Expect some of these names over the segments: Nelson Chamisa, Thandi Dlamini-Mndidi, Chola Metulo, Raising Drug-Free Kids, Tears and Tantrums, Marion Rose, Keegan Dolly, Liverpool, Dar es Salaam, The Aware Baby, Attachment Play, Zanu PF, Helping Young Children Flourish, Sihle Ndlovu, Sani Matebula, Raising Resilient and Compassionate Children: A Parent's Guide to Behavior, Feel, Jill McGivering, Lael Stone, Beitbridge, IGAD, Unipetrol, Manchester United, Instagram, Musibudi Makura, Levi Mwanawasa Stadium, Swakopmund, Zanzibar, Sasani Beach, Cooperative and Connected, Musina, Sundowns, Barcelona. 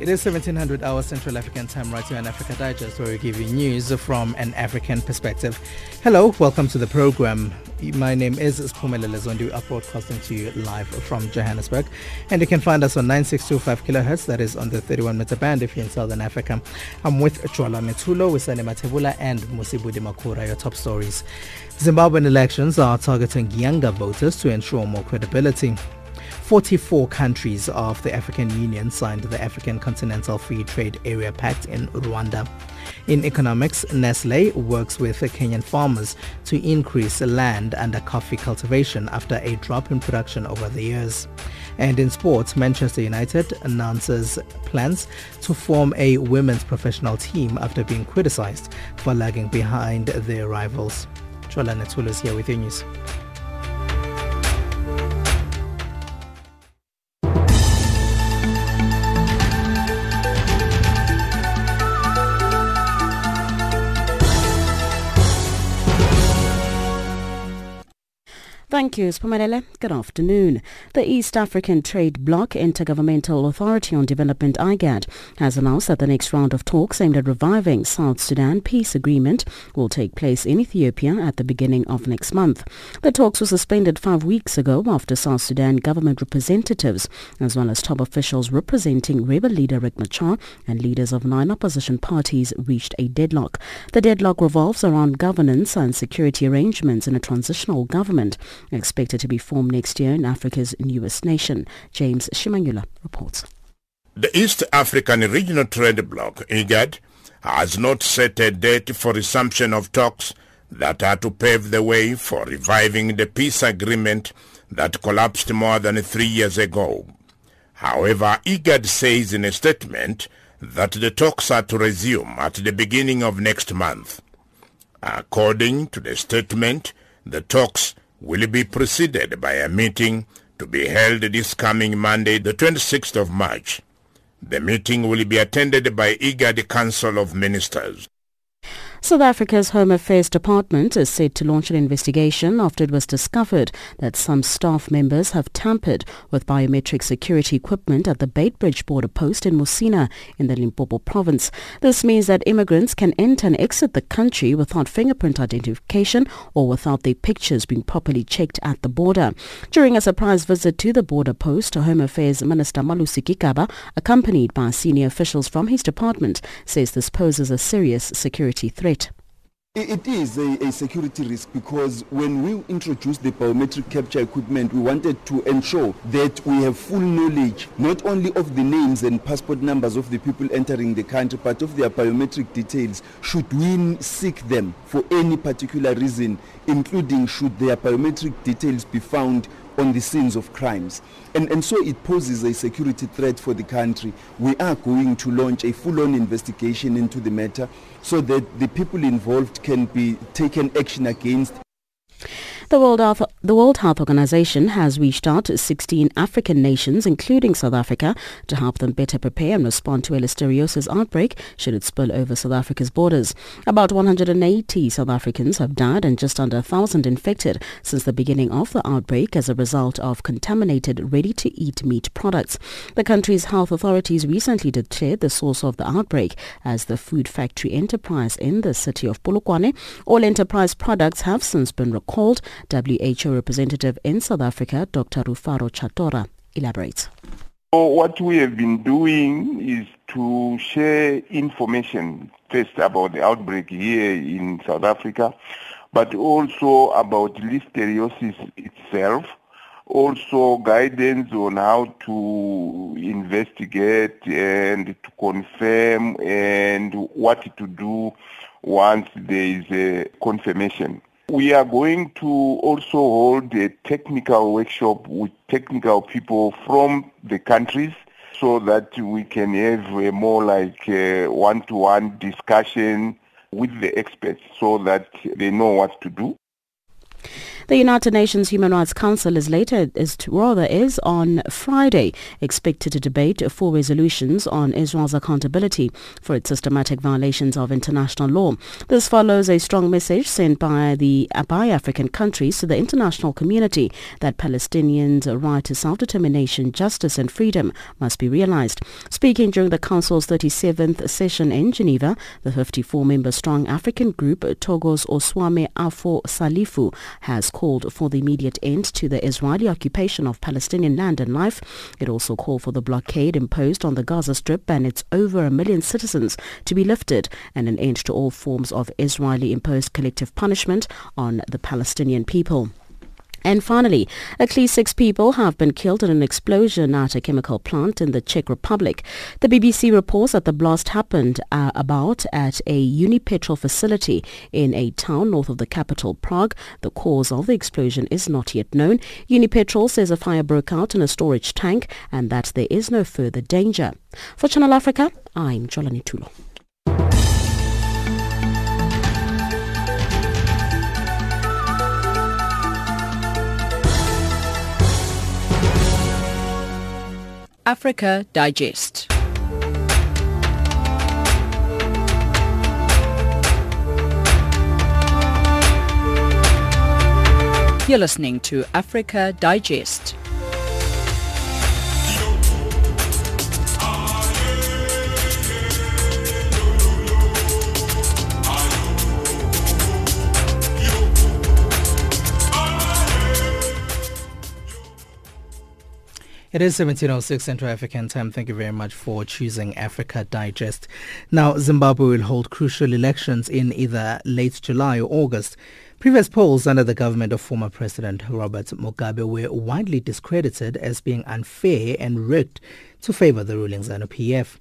It is 1700 hours Central African time right here on Africa Digest, where we give you news from an African perspective. Hello, welcome to the program. My name is Sphumelele Zondi. I'm broadcasting to you live from Johannesburg. And you can find us on 9625 kHz, that is on the 31 meter band if you're in Southern Africa. I'm with Chola Metulo, with Sani Matebula and Musibudi Makura, your top stories. Zimbabwean elections are targeting younger voters to ensure more credibility. 44 countries of the African Union signed the African Continental Free Trade Area Pact in Rwanda. In economics, Nestle works with Kenyan farmers to increase land under coffee cultivation after a drop in production over the years. And in sports, Manchester United announces plans to form a women's professional team after being criticized for lagging behind their rivals. Jolani Tulo is here with your news. Thank you, Sphumelele. Good afternoon. The East African Trade Bloc Intergovernmental Authority on Development, IGAD, has announced that the next round of talks aimed at reviving South Sudan peace agreement will take place in Ethiopia at the beginning of next month. The talks were suspended 5 weeks ago after South Sudan government representatives, as well as top officials representing rebel leader Riek Machar and leaders of 9 opposition parties, reached a deadlock. The deadlock revolves around governance and security arrangements in a transitional government expected to be formed next year in Africa's newest nation. James Shimangula reports. The East African Regional Trade Bloc, IGAD, has not set a date for resumption of talks that are to pave the way for reviving the peace agreement that collapsed more than 3 years ago. However, IGAD says in a statement that the talks are to resume at the beginning of next month. According to the statement, the talks will be preceded by a meeting to be held this coming Monday, the 26th of March. The meeting will be attended by IGAD Council of Ministers. South Africa's Home Affairs Department is said to launch an investigation after it was discovered that some staff members have tampered with biometric security equipment at the Beitbridge border post in Musina in the Limpopo province. This means that immigrants can enter and exit the country without fingerprint identification or without their pictures being properly checked at the border. During a surprise visit to the border post, Home Affairs Minister Malusi Gigaba, accompanied by senior officials from his department, says this poses a serious security threat. It is a security risk, because when we introduced the biometric capture equipment, we wanted to ensure that we have full knowledge not only of the names and passport numbers of the people entering the country, but of their biometric details should we seek them for any particular reason, including should their biometric details be found on the scenes of crimes. And so it poses a security threat for the country. We are going to launch a full-on investigation into the matter so that the people involved can be taken action against. The World Health Organization has reached out to 16 African nations, including South Africa, to help them better prepare and respond to a listeriosis outbreak should it spill over South Africa's borders. About 180 South Africans have died and just under 1,000 infected since the beginning of the outbreak as a result of contaminated ready-to-eat meat products. The country's health authorities recently declared the source of the outbreak as the food factory enterprise in the city of Polokwane. All enterprise products have since been recalled. WHO representative in South Africa, Dr. Rufaro Chatora, elaborates. So what we have been doing is to share information first about the outbreak here in South Africa, but also about listeriosis itself, also guidance on how to investigate and to confirm and what to do once there is a confirmation. We are going to also hold a technical workshop with technical people from the countries so that we can have a more like a one-to-one discussion with the experts so that they know what to do. The United Nations Human Rights Council is on Friday expected to debate four resolutions on Israel's accountability for its systematic violations of international law. This follows a strong message sent by African countries to the international community that Palestinians' right to self-determination, justice and freedom must be realized. Speaking during the Council's 37th session in Geneva, the 54-member strong African group Togo's Oswami Afo Salifu has called for the immediate end to the Israeli occupation of Palestinian land and life. It also called for the blockade imposed on the Gaza Strip and its over 1 million citizens to be lifted and an end to all forms of Israeli-imposed collective punishment on the Palestinian people. And finally, at least 6 people have been killed in an explosion at a chemical plant in the Czech Republic. The BBC reports that the blast happened at a Unipetrol facility in a town north of the capital, Prague. The cause of the explosion is not yet known. Unipetrol says a fire broke out in a storage tank and that there is no further danger. For Channel Africa, I'm Jolani Tulo. Africa Digest. You're listening to Africa Digest. It is 17:06 Central African time. Thank you very much for choosing Africa Digest. Now, Zimbabwe will hold crucial elections in either late July or August. Previous polls under the government of former President Robert Mugabe were widely discredited as being unfair and rigged to favor the ruling Zanu PF.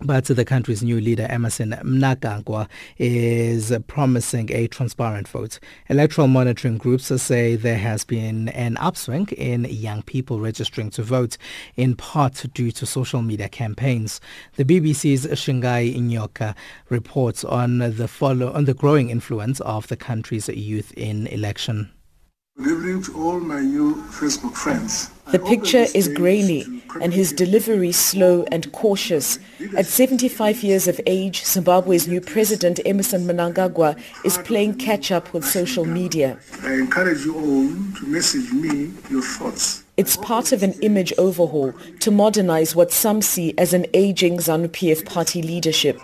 But the country's new leader, Emmerson Mnangagwa, is promising a transparent vote. Electoral monitoring groups say there has been an upswing in young people registering to vote, in part due to social media campaigns. The BBC's Shingai Nyoka reports on the growing influence of the country's youth in election. Good evening to all my new Facebook friends. The picture is grainy and his delivery slow and cautious. At 75 years of age, Zimbabwe's new president, Emmerson Mnangagwa, is playing catch-up with social media. I encourage you all to message me your thoughts. It's part of an image overhaul to modernize what some see as an aging ZANU-PF party leadership.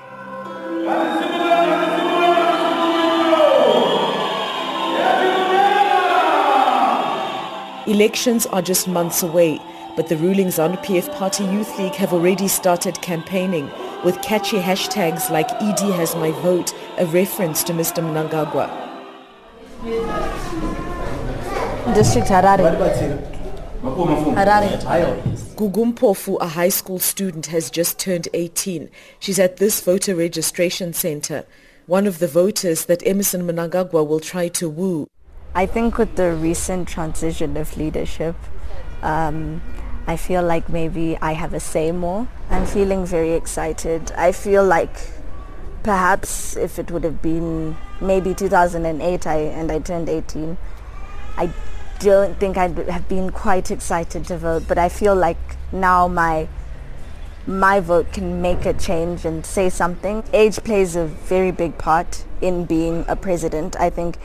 Elections are just months away, but the ruling ZANU-PF Party Youth League have already started campaigning with catchy hashtags like ED has my vote, a reference to Mr. Mnangagwa. District Harare. Gugu Mpofu, a high school student, has just turned 18. She's at this voter registration centre, one of the voters that Emmerson Mnangagwa will try to woo. I think with the recent transition of leadership, I feel like maybe I have a say more. I'm feeling very excited. I feel like perhaps if it would have been maybe 2008 and I turned 18, I don't think I'd have been quite excited to vote, but I feel like now my vote can make a change and say something. Age plays a very big part in being a president, I think.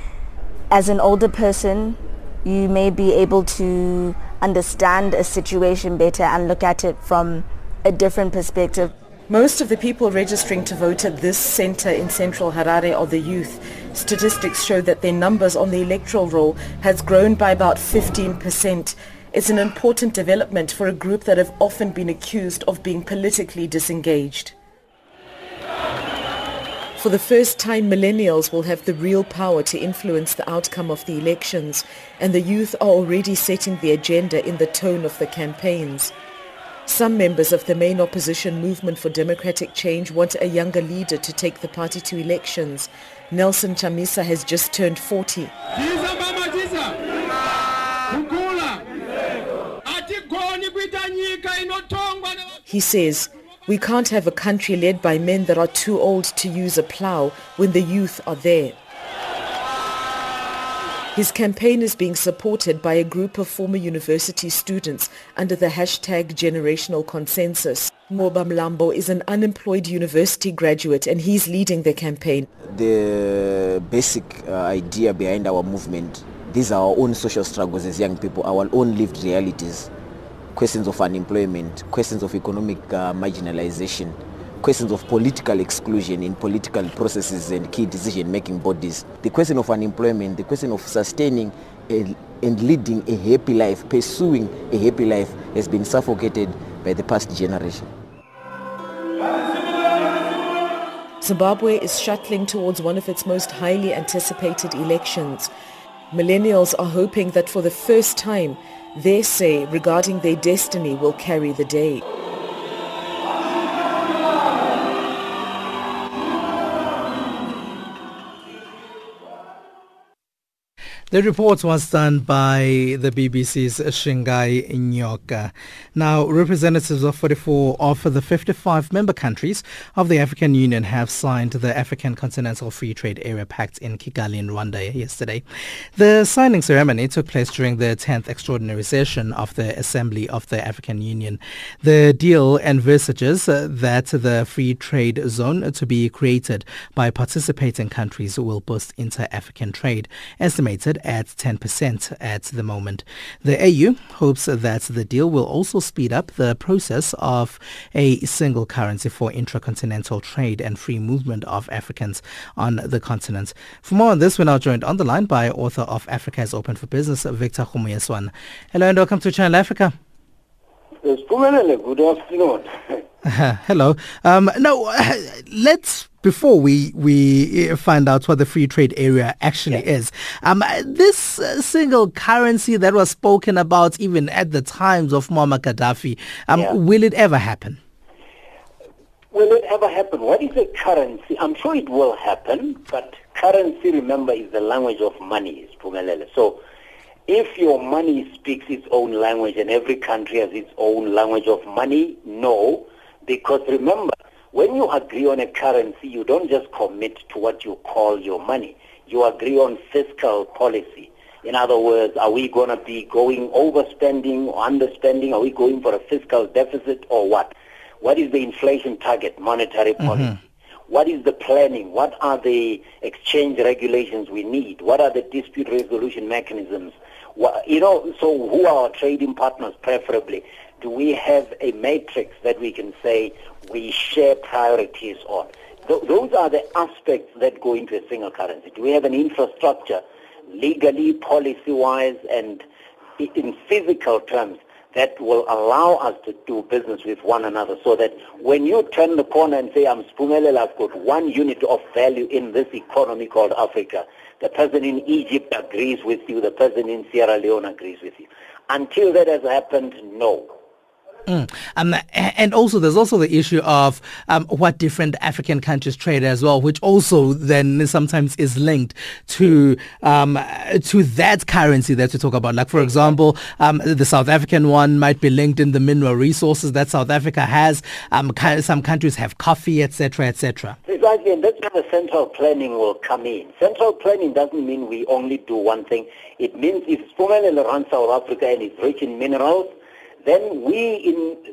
As an older person, you may be able to understand a situation better and look at it from a different perspective. Most of the people registering to vote at this centre in central Harare are the youth. Statistics show that their numbers on the electoral roll has grown by about 15%. It's an important development for a group that have often been accused of being politically disengaged. For the first time, millennials will have the real power to influence the outcome of the elections, and the youth are already setting the agenda in the tone of the campaigns. Some members of the main opposition movement for democratic change want a younger leader to take the party to elections. Nelson Chamisa has just turned 40. He says, "We can't have a country led by men that are too old to use a plough when the youth are there." His campaign is being supported by a group of former university students under the hashtag Generational Consensus. Ngoba Mlambo is an unemployed university graduate and he's leading the campaign. The basic idea behind our movement, these are our own social struggles as young people, our own lived realities, questions of unemployment, questions of economic marginalization, questions of political exclusion in political processes and key decision-making bodies, the question of unemployment, the question of sustaining and leading a happy life, pursuing a happy life has been suffocated by the past generation. Zimbabwe is shuttling towards one of its most highly anticipated elections. Millennials are hoping that for the first time, their say regarding their destiny will carry the day. The report was done by the BBC's Shingai Nyoka. Now, representatives of 44 of the 55 member countries of the African Union have signed the African Continental Free Trade Area Pact in Kigali in Rwanda yesterday. The signing ceremony took place during the 10th extraordinary session of the Assembly of the African Union. The deal envisages that the free trade zone to be created by participating countries will boost inter-African trade, estimated at 10% at the moment. The AU hopes that the deal will also speed up the process of a single currency for intracontinental trade and free movement of Africans on the continent. For more on this, we're now joined on the line by author of Africa is Open for Business, Victor Khumuyeswan. Hello and welcome to Channel Africa. Yes, good afternoon. Hello. Let's before we find out what the free trade area actually is, this single currency that was spoken about even at the times of Muammar Gaddafi, will it ever happen? Will it ever happen? What is a currency? I'm sure it will happen, but currency, remember, is the language of money, Sphumelele. So if your money speaks its own language and every country has its own language of money, no, because remember, when you agree on a currency, you don't just commit to what you call your money. You agree on fiscal policy. In other words, are we going to be going overspending or underspending? Are we going for a fiscal deficit or what? What is the inflation target, monetary policy? Mm-hmm. What is the planning? What are the exchange regulations we need? What are the dispute resolution mechanisms? So who are our trading partners preferably? Do we have a matrix that we can say we share priorities on? Those are the aspects that go into a single currency. Do we have an infrastructure, legally, policy-wise, and in physical terms, that will allow us to do business with one another so that when you turn the corner and say, I'm Sphumelele, I've got 1 unit of value in this economy called Africa, the person in Egypt agrees with you, the person in Sierra Leone agrees with you. Until that has happened, no. And also, there's also the issue of what different African countries trade as well, which also then sometimes is linked to that currency that you talk about. Like, for example, the South African one might be linked in the mineral resources that South Africa has. Some countries have coffee, etc., etc. Precisely, and that's where the central planning will come in. Central planning doesn't mean we only do one thing. It means if Sphumelele runs South Africa and it's rich in minerals, then we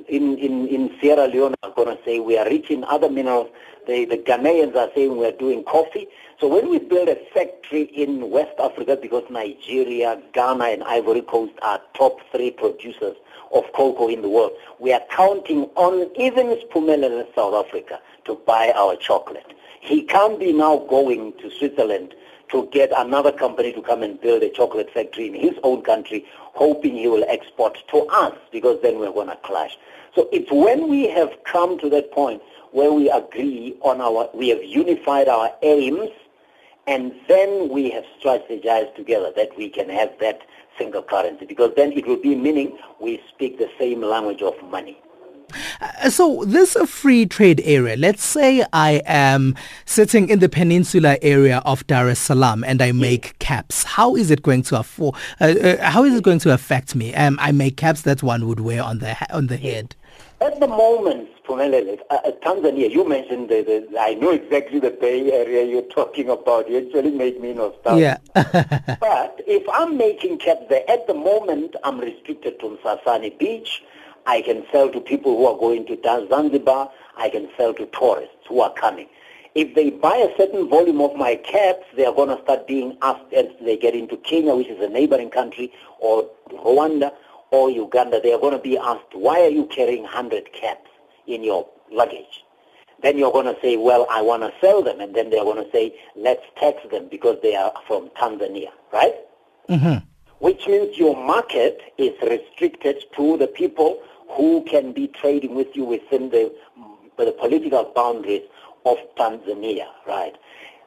in Sierra Leone are going to say we are rich in other minerals. The Ghanaians are saying we are doing coffee. So when we build a factory in West Africa, because Nigeria, Ghana, and Ivory Coast are top 3 producers of cocoa in the world, we are counting on even Sphumelele South Africa to buy our chocolate. He can't be now going to Switzerland to get another company to come and build a chocolate factory in his own country, hoping he will export to us, because then we're going to clash. So it's when we have come to that point where we agree on we have unified our aims, and then we have strategized together that we can have that single currency, because then it will be meaning we speak the same language of money. So this free trade area, let's say I am sitting in the peninsula area of Dar es Salaam and I make caps. How is it going to affect me? I make caps that one would wear on the head. At the moment, Sphumelele, Tanzania, you mentioned the I know exactly the Bay Area you're talking about. You actually made me nostalgic. Yeah. But if I'm making caps there, at the moment, I'm restricted to Sasani Beach. I can sell to people who are going to Zanzibar. I can sell to tourists who are coming. If they buy a certain volume of my caps, they are going to start being asked as they get into Kenya, which is a neighboring country, or Rwanda or Uganda. They are going to be asked, why are you carrying 100 caps in your luggage? Then you're going to say, well, I want to sell them. And then they're going to say, let's tax them because they are from Tanzania, right? Mm-hmm. Which means your market is restricted to the people who can be trading with you within the political boundaries of Tanzania, right?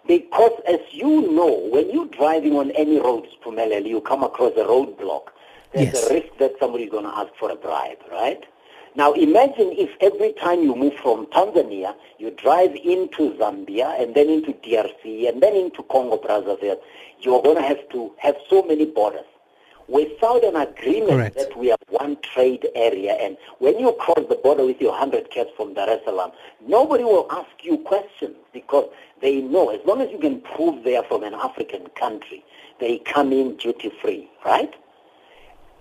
Because as you know, when you're driving on any roads, Sphumelele, you come across a roadblock. There's a risk that somebody's going to ask for a bribe, right? Now imagine if every time you move from Tanzania, you drive into Zambia and then into DRC and then into Congo Brazzaville, you're going to have so many borders. Without an agreement that we have one trade area, and when you cross the border with your 100 caps from Dar es Salaam, nobody will ask you questions because they know as long as you can prove they are from an African country, they come in duty-free, right?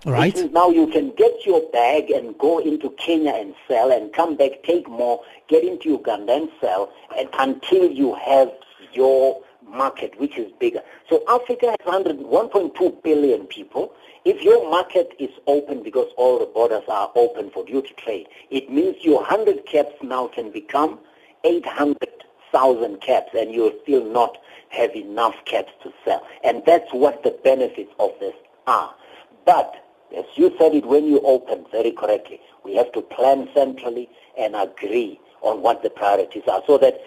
Right. Which is now you can get your bag and go into Kenya and sell and come back, take more, get into Uganda and sell and until you have your market, which is bigger. So Africa has 1.2 billion people. If your market is open because all the borders are open for you to trade, it means your 100 caps now can become 800,000 caps and you'll still not have enough caps to sell. And that's what the benefits of this are. But, as you said it when you opened very correctly, we have to plan centrally and agree on what the priorities are so that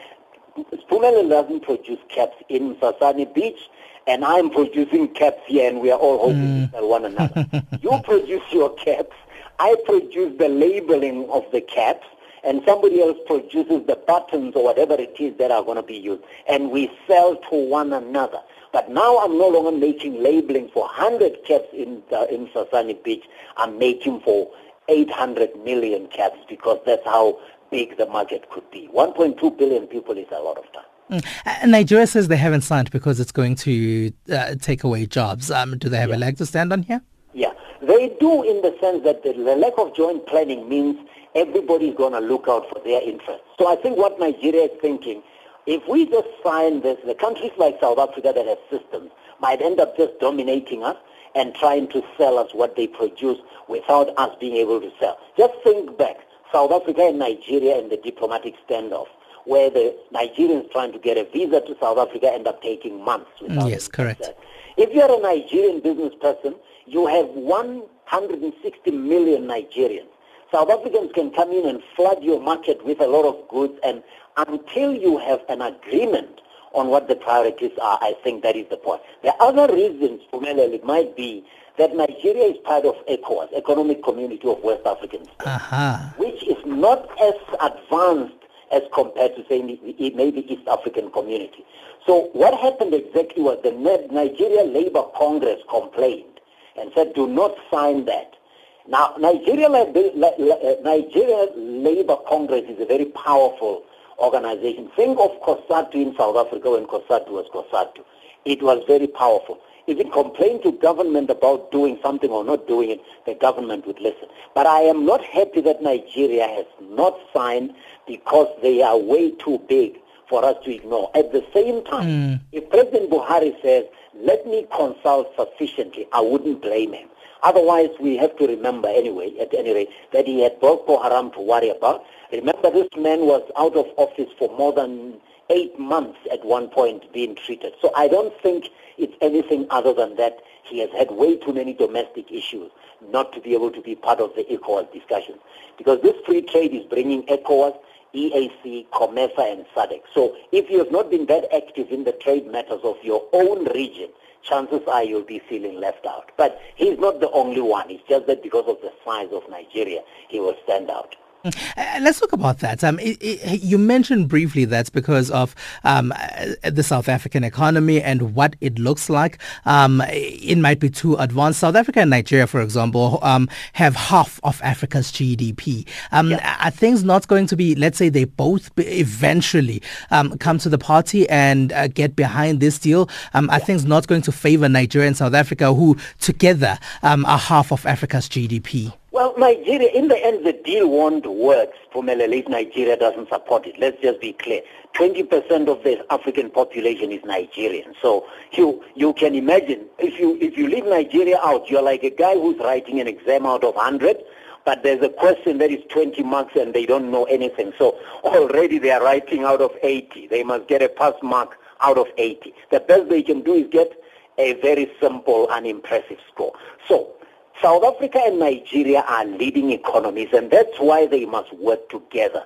Sphumelele doesn't produce caps in Sasani Beach, and I'm producing caps here, and we are all hoping to sell one another. You produce your caps, I produce the labeling of the caps, and somebody else produces the buttons or whatever it is that are going to be used, and we sell to one another. But now I'm no longer making labeling for 100 caps in Sasani Beach. I'm making for 800 million caps because that's how big the market could be. 1.2 billion people is a lot of time. Nigeria says they haven't signed because it's going to take away jobs. Do they have a leg to stand on here? Yeah, they do in the sense that the lack of joint planning means everybody's going to look out for their interests. So I think what Nigeria is thinking, if we just sign this, the countries like South Africa that have systems might end up just dominating us and trying to sell us what they produce without us being able to sell. Just think back. South Africa and Nigeria and the diplomatic standoff, where the Nigerians trying to get a visa to South Africa end up taking months. Yes, correct. Visa. If you're a Nigerian business person, you have 160 million Nigerians. South Africans can come in and flood your market with a lot of goods, and until you have an agreement on what the priorities are, I think that is the point. The other reasons, Sphumelele, might be that Nigeria is part of ECOWAS, Economic Community of West African States, which is not as advanced as compared to, say, maybe East African Community. So what happened exactly was the Nigeria Labour Congress complained and said, do not sign that. Now, Nigeria Labour Congress is a very powerful organization. Think of COSATU in South Africa when COSATU was COSATU. It was very powerful. If it complained to government about doing something or not doing it, the government would listen. But I am not happy that Nigeria has not signed because they are way too big for us to ignore. At the same time, if President Buhari says, let me consult sufficiently, I wouldn't blame him. Otherwise, we have to remember anyway, at any rate, that he had Boko Haram to worry about. Remember, this man was out of office for more than 8 months at one point being treated. So I don't think it's anything other than that he has had way too many domestic issues not to be able to be part of the ECOWAS discussion. Because this free trade is bringing ECOWAS, EAC, COMESA, and SADC. So if you have not been that active in the trade matters of your own region, chances are you'll be feeling left out. But he's not the only one. It's just that because of the size of Nigeria, he will stand out. Let's talk about that. You mentioned briefly that's because of the South African economy and what it looks like. It might be too advanced. South Africa and Nigeria, for example, have half of Africa's GDP. Are things not going to be, let's say they both eventually come to the party and get behind this deal? Are things not going to favor Nigeria and South Africa, who together are half of Africa's GDP? Well, Nigeria, in the end, the deal won't work, Sphumelele, if Nigeria doesn't support it. Let's just be clear. 20% of the African population is Nigerian. So you can imagine, if you leave Nigeria out, you're like a guy who's writing an exam out of 100, but there's a question that is 20 marks and they don't know anything. So already they are writing out of 80. They must get a pass mark out of 80. The best they can do is get a very simple and impressive score. So South Africa and Nigeria are leading economies, and that's why they must work together.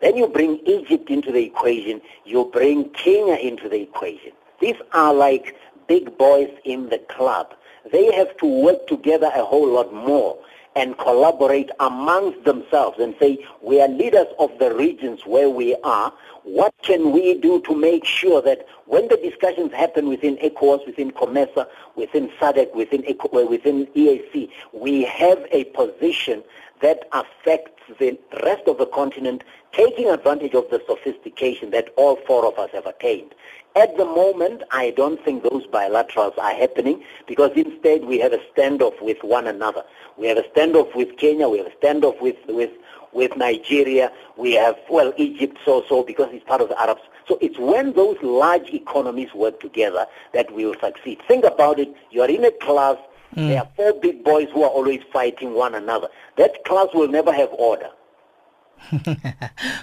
Then you bring Egypt into the equation, you bring Kenya into the equation. These are like big boys in the club. They have to work together a whole lot more and collaborate amongst themselves and say, we are leaders of the regions where we are. What can we do to make sure that when the discussions happen within ECOWAS, within COMESA, within SADC, within EAC, we have a position that affects the rest of the continent, taking advantage of the sophistication that all four of us have attained? At the moment, I don't think those bilaterals are happening, because instead we have a standoff with one another. We have a standoff with Kenya, we have a standoff with Nigeria, we have, well, Egypt so, because it's part of the Arabs. So it's when those large economies work together that we will succeed. Think about it, you are in a class, there are four big boys who are always fighting one another. That class will never have order.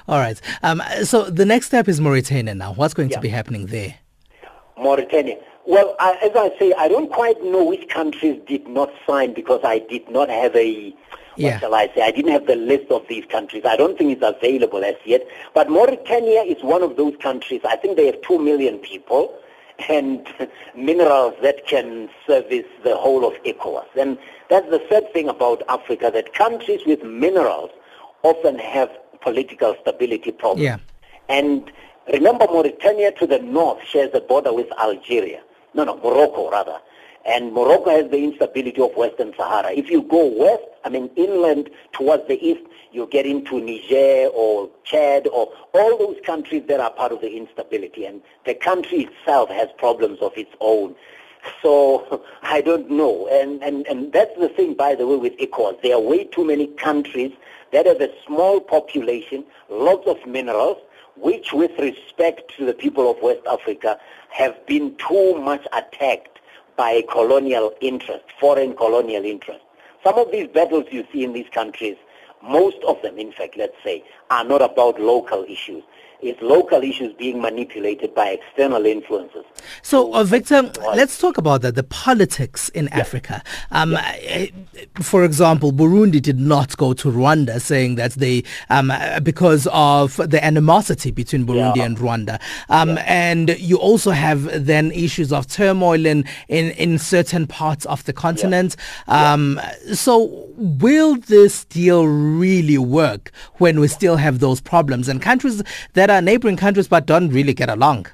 All right. So the next step is Mauritania now. What's going to be happening there? Mauritania. Well, as I say, I don't quite know which countries did not sign, because I did not have a, what shall I say, I didn't have the list of these countries. I don't think it's available as yet. But Mauritania is one of those countries. I think they have 2 million people and minerals that can service the whole of ECOWAS. And that's the sad thing about Africa, that countries with minerals often have political stability problems. Yeah. And remember, Mauritania to the north shares a border with Algeria. No, Morocco rather. And Morocco has the instability of Western Sahara. If you go west, inland towards the east, you get into Niger or Chad or all those countries that are part of the instability. And the country itself has problems of its own. So I don't know. And that's the thing, by the way, with ECOWAS. There are way too many countries that have a small population, lots of minerals, which with respect to the people of West Africa have been too much attacked by colonial interest, foreign colonial interest. Some of these battles you see in these countries, most of them, in fact, let's say, are not about local issues. It's local issues being manipulated by external influences. So, Victor, let's talk about the politics in Africa. For example, Burundi did not go to Rwanda, saying that they, because of the animosity between Burundi and Rwanda. And you also have then issues of turmoil in certain parts of the continent. So will this deal really work when we still have those problems? And countries that are neighboring countries but don't really get along.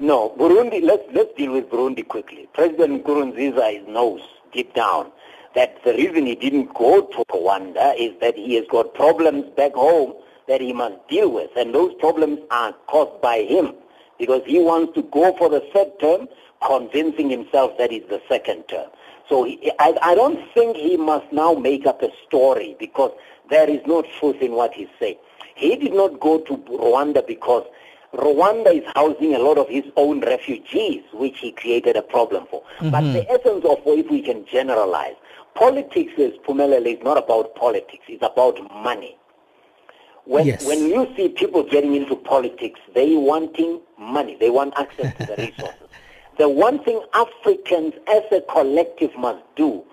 Burundi, let's deal with Burundi quickly. President Nkurunziza knows deep down that the reason he didn't go to Rwanda is that he has got problems back home that he must deal with, and those problems are caused by him, because he wants to go for the third term, convincing himself that it's the second term. So I don't think he must now make up a story, because there is no truth in what he's saying. He did not go to Rwanda because Rwanda is housing a lot of his own refugees, which he created a problem for. But the essence of, if we can generalize, politics is, Sphumelele, is not about politics. It's about money. When you see people getting into politics, they wanting money. They want access to the resources. The one thing Africans as a collective must do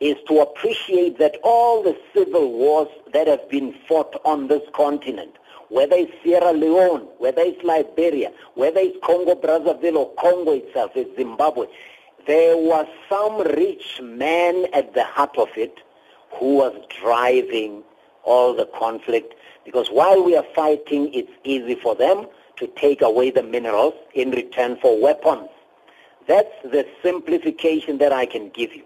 is to appreciate that all the civil wars that have been fought on this continent, whether it's Sierra Leone, whether it's Liberia, whether it's Congo Brazzaville or Congo itself, it's Zimbabwe, there was some rich man at the heart of it who was driving all the conflict, because while we are fighting, it's easy for them to take away the minerals in return for weapons. That's the simplification that I can give you.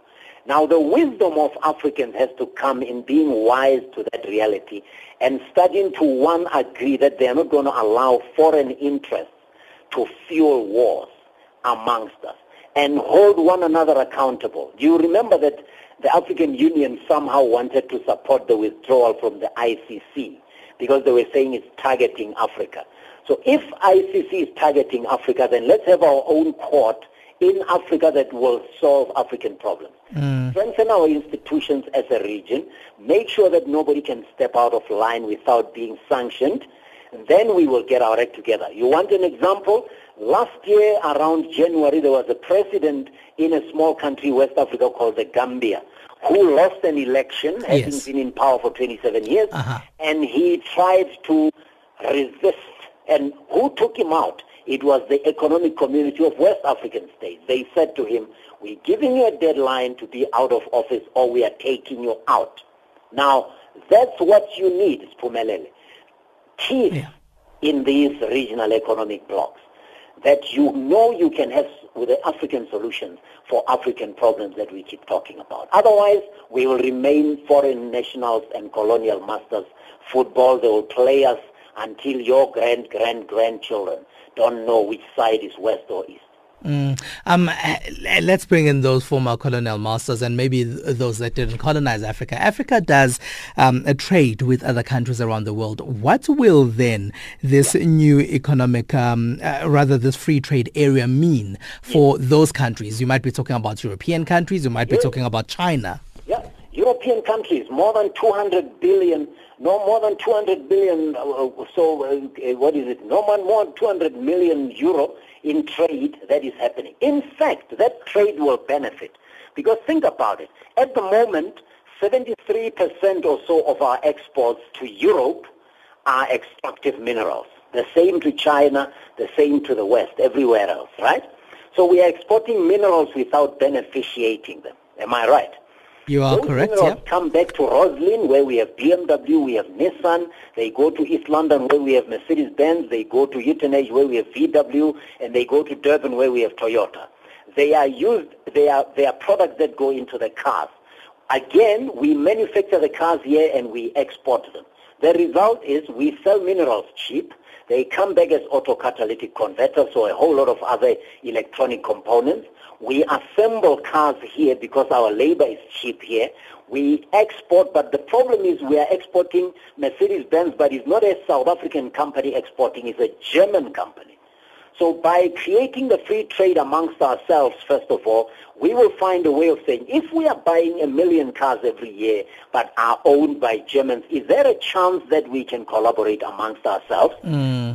Now, the wisdom of Africans has to come in being wise to that reality and starting to, one, agree that they are not going to allow foreign interests to fuel wars amongst us and hold one another accountable. Do you remember that the African Union somehow wanted to support the withdrawal from the ICC because they were saying it's targeting Africa? So if ICC is targeting Africa, then let's have our own court in Africa that will solve African problems. Strengthen our institutions as a region, make sure that nobody can step out of line without being sanctioned, and then we will get our act together. You want an example? Last year, around January, there was a president in a small country, West Africa, called the Gambia, who lost an election, having been in power for 27 years, and he tried to resist. And who took him out? It was the Economic Community of West African States. They said to him, we're giving you a deadline to be out of office or we are taking you out. Now, that's what you need, Sphumelele. Teeth in these regional economic blocks that you know you can have with the African solutions for African problems that we keep talking about. Otherwise, we will remain foreign nationals and colonial masters. Football, they will play us until your grandchildren don't know which side is west or east. Let's bring in those former colonial masters and maybe those that didn't colonize Africa. Africa does a trade with other countries around the world. What will then this new economic, this free trade area mean for those countries? You might be talking about European countries. You might be talking about China. European countries, more than 200 billion, more than 200 million euro in trade that is happening. In fact, that trade will benefit. Because think about it. At the moment, 73% or so of our exports to Europe are extractive minerals. The same to China, the same to the West, everywhere else, right? So we are exporting minerals without beneficiating them. Am I right? You are correct. Those minerals come back to Roslyn, where we have BMW, we have Nissan. They go to East London, where we have Mercedes-Benz. They go to Uitenhage, where we have VW, and they go to Durban, where we have Toyota. They are used. They are products that go into the cars. Again, we manufacture the cars here and we export them. The result is we sell minerals cheap. They come back as autocatalytic converters, so a whole lot of other electronic components. We assemble cars here because our labor is cheap here. We export, but the problem is we are exporting Mercedes-Benz, but it's not a South African company exporting, it's a German company. So by creating the free trade amongst ourselves, first of all, we will find a way of saying, if we are buying 1 million cars every year but are owned by Germans, is there a chance that we can collaborate amongst ourselves,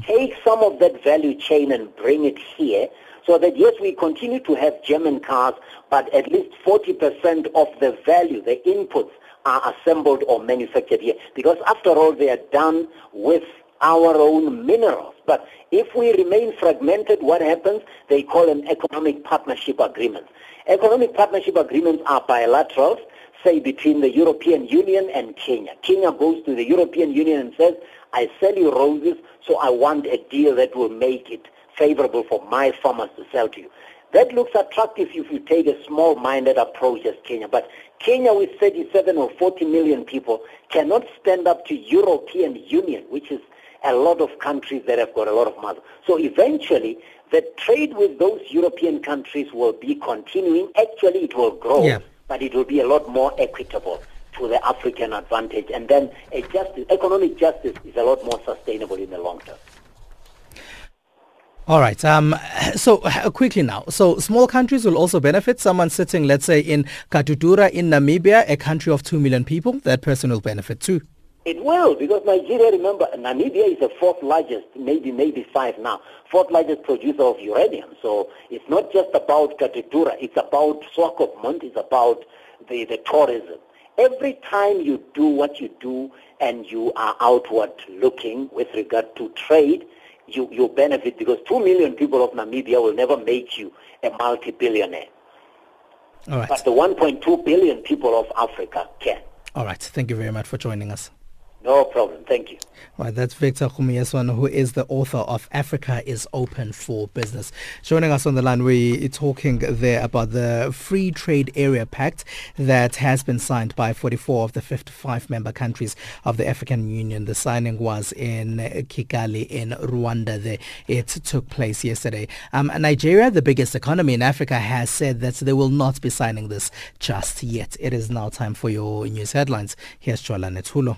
take some of that value chain and bring it here, so that, yes, we continue to have German cars, but at least 40% of the value, the inputs, are assembled or manufactured here. Because, after all, they are done with our own minerals. But if we remain fragmented, what happens? They call them economic partnership agreements. Economic partnership agreements are bilaterals, say, between the European Union and Kenya. Kenya goes to the European Union and says, I sell you roses, so I want a deal that will make it favorable for my farmers to sell to you. That looks attractive if you take a small-minded approach as Kenya. But Kenya with 37 or 40 million people cannot stand up to European Union, which is a lot of countries that have got a lot of muscle. So eventually, the trade with those European countries will be continuing. Actually, it will grow, but it will be a lot more equitable to the African advantage. And then economic justice is a lot more sustainable in the long term. All right. So quickly now. So small countries will also benefit. Someone sitting, let's say, in Katutura in Namibia, a country of 2 million people, that person will benefit too. It will, because Nigeria, remember, Namibia is the fourth largest, maybe five now, fourth largest producer of uranium. So it's not just about Katutura. It's about Swakopmund. It's about the tourism. Every time you do what you do and you are outward looking with regard to trade, you benefit, because 2 million people of Namibia will never make you a multi-billionaire. All right. But the 1.2 billion people of Africa can. All right. Thank you very much for joining us. No problem. Thank you. Well, that's Victor Khumuyeswan, who is the author of Africa is Open for Business. Joining us on the line, we're talking there about the Free Trade Area Pact that has been signed by 44 of the 55 member countries of the African Union. The signing was in Kigali in Rwanda. It took place yesterday. Nigeria, the biggest economy in Africa, has said that they will not be signing this just yet. It is now time for your news headlines. Here's Jolani Tulo.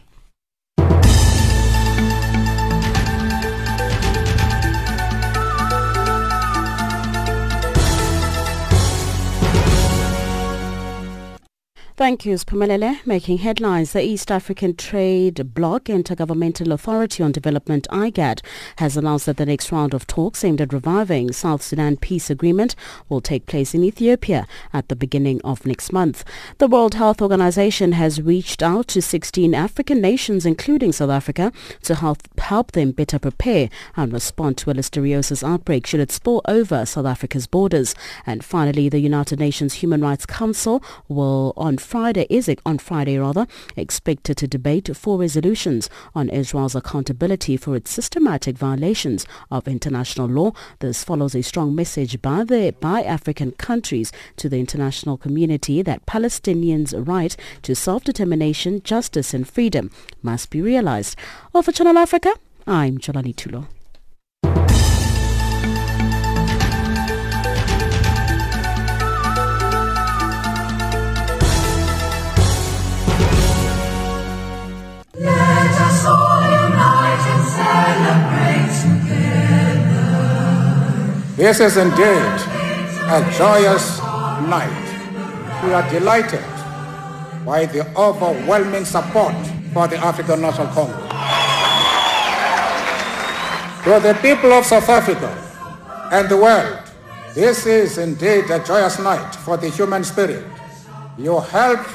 Thank you, Sphumelele. Making headlines, the East African Trade Bloc Intergovernmental Authority on Development, IGAD, has announced that the next round of talks aimed at reviving South Sudan peace agreement will take place in Ethiopia at the beginning of next month. The World Health Organization has reached out to 16 African nations, including South Africa, to help them better prepare and respond to a listeriosis outbreak should it spill over South Africa's borders. And finally, the United Nations Human Rights Council will on Friday, expected to debate 4 resolutions on Israel's accountability for its systematic violations of international law. This follows a strong message by African countries to the international community that Palestinians' right to self-determination, justice and freedom must be realized. All for Channel Africa, I'm Jolani Tulo. This is indeed a joyous night. We are delighted by the overwhelming support for the African National Congress. To the people of South Africa and the world, this is indeed a joyous night for the human spirit. Your help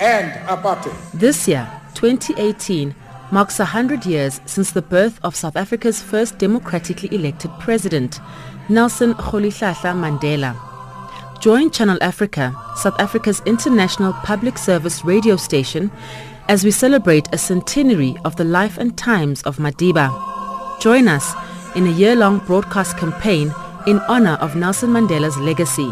and apathy. This year, 2018, marks 100 years since the birth of South Africa's first democratically elected president, Nelson Rolihlahla Mandela. Join Channel Africa, South Africa's international public service radio station, as we celebrate a centenary of the life and times of Madiba. Join us in a year-long broadcast campaign in honor of Nelson Mandela's legacy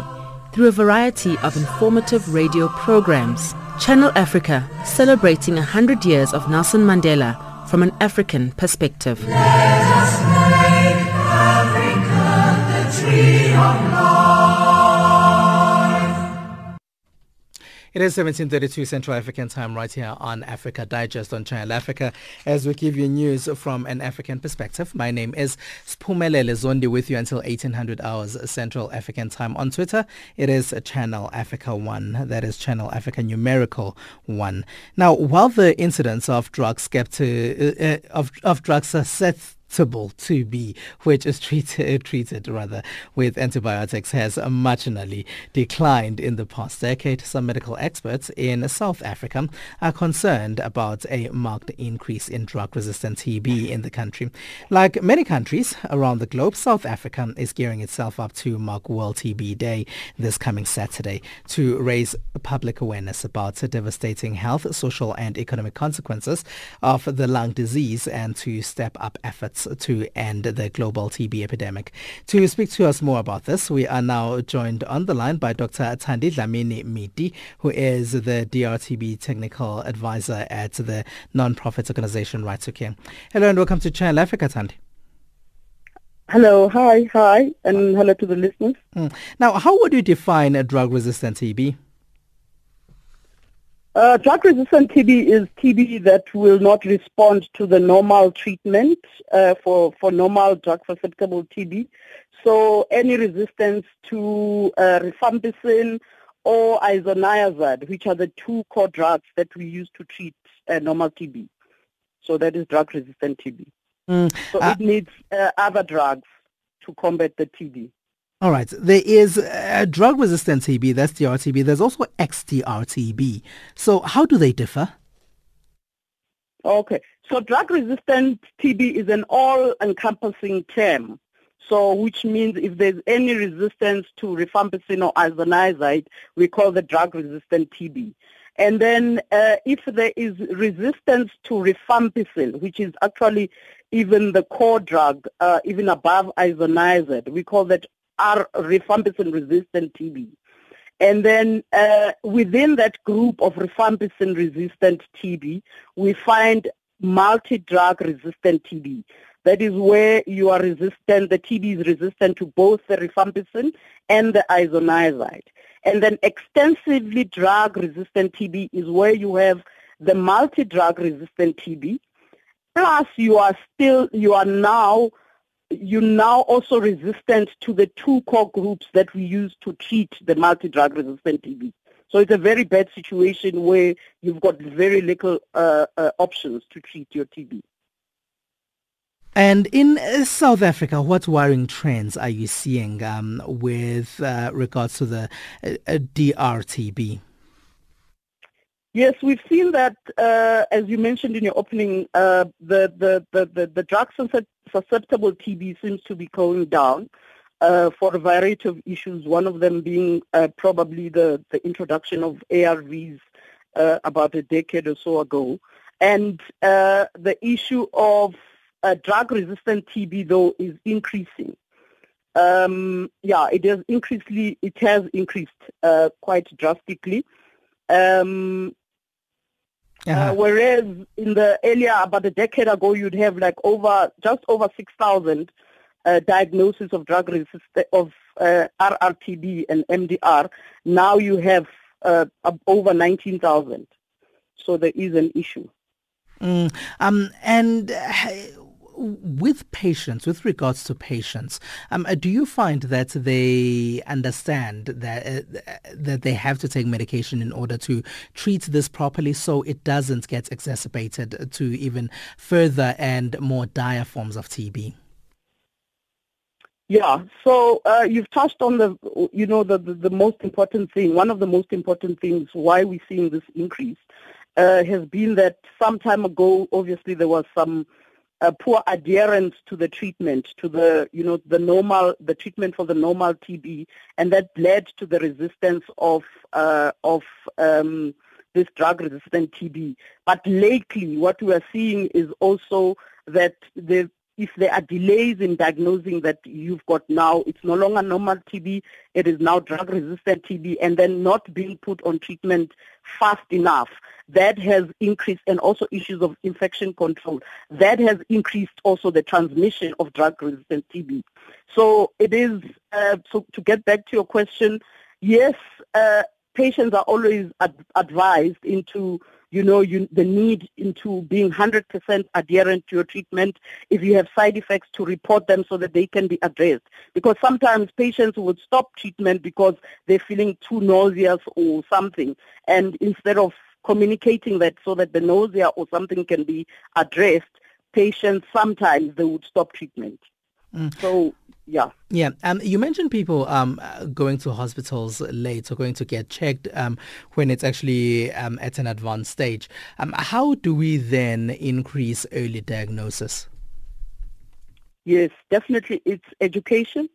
through a variety of informative radio programs. Channel Africa, celebrating 100 years of Nelson Mandela from an African perspective. It is 17:32 Central African Time right here on Africa Digest on Channel Africa as we give you news from an African perspective. My name is Sphumelele Zondi with you until 1800 hours Central African Time. On Twitter, it is Channel Africa 1. That is Channel Africa numerical 1. Now, while the incidence of drugs are set to be, which is treated with antibiotics, has marginally declined in the past decade, some medical experts in South Africa are concerned about a marked increase in drug-resistant TB in the country. Like many countries around the globe, South Africa is gearing itself up to mark World TB Day this coming Saturday to raise public awareness about the devastating health, social and economic consequences of the lung disease and to step up efforts to end the global TB epidemic. To speak to us more about this, we are now joined on the line by Dr. Thandi Dlamini-Mndidi, who is the DRTB Technical Advisor at the non-profit organization Right to Care. Hello and welcome to Channel Africa, Thandi. Hello, hi, and hello to the listeners. Now, how would you define a drug-resistant TB? Drug-resistant TB is TB that will not respond to the normal treatment for normal drug-susceptible TB. So any resistance to rifampicin or isoniazid, which are the 2 core drugs that we use to treat normal TB. So that is drug-resistant TB. So it needs other drugs to combat the TB. All right. There is drug-resistant TB, that's DRTB. There's also XDRTB. So how do they differ? Okay. So drug-resistant TB is an all-encompassing term, so which means if there's any resistance to rifampicin or isoniazid, we call the drug-resistant TB. And then if there is resistance to rifampicin, which is actually even the core drug, even above isoniazid, we call that rifampicin-resistant TB. And then within that group of rifampicin-resistant TB, we find multi-drug resistant TB. That is where you are resistant, the TB is resistant to both the rifampicin and the isoniazid. And then extensively drug-resistant TB is where you have the multi-drug-resistant TB. Plus, you are now also resistant to the two core groups that we use to treat the multi-drug-resistant TB. So it's a very bad situation where you've got very little options to treat your TB. And in South Africa, what worrying trends are you seeing with regards to the DRTB? Yes, we've seen that, as you mentioned in your opening, the drug susceptible TB seems to be going down for a variety of issues, one of them being probably the introduction of ARVs about a decade or so ago. And the issue of drug-resistant TB, though, is increasing. It has increased quite drastically. Whereas in the earlier, about a decade ago, you'd have just over 6,000 diagnoses of RRTB and MDR. Now you have over 19,000. So there is an issue. With regards to patients, do you find that they understand that they have to take medication in order to treat this properly so it doesn't get exacerbated to even further and more dire forms of TB? Yeah, so you've touched on the most important thing, one of the most important things why we're seeing this increase has been that some time ago, obviously, there was some poor adherence to the treatment, to the treatment for the normal TB, and that led to the resistance of this drug-resistant TB. But lately, what we are seeing is also that if there are delays in diagnosing that you've got now, it's no longer normal TB, it is now drug-resistant TB, and then not being put on treatment fast enough. That has increased, and also issues of infection control. That has increased also the transmission of drug-resistant TB. So it is, so to get back to your question, yes, patients are always advised into the need into being 100% adherent to your treatment. If you have side effects, to report them so that they can be addressed. Because sometimes patients would stop treatment because they're feeling too nauseous or something. And instead of communicating that so that the nausea or something can be addressed, patients sometimes they would stop treatment. So, yeah. Yeah. You mentioned people going to hospitals late or going to get checked when it's actually at an advanced stage. How do we then increase early diagnosis? Yes, definitely. It's education,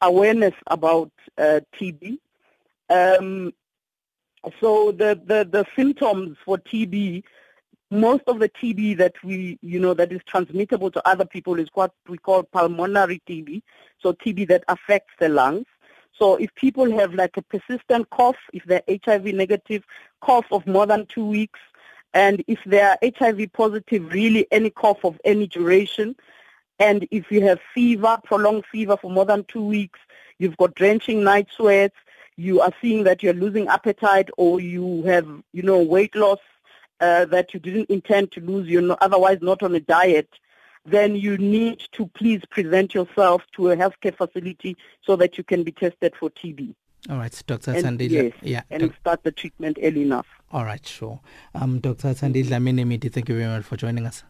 awareness about TB. So the symptoms for TB, most of the TB that we, that is transmittable to other people is what we call pulmonary TB, so TB that affects the lungs. So if people have a persistent cough, if they're HIV negative, cough of more than 2 weeks, and if they are HIV positive, really any cough of any duration, and if you have fever, prolonged fever for more than 2 weeks, you've got drenching night sweats, you are seeing that you're losing appetite or you have, weight loss, that you didn't intend to lose, otherwise not on a diet, then you need to please present yourself to a healthcare facility so that you can be tested for TB. All right, Dr. Thandi. Yes, yeah, and start the treatment early enough. All right, sure. Dr. Thandi Dlamini-Mndidi, thank you very much for joining us.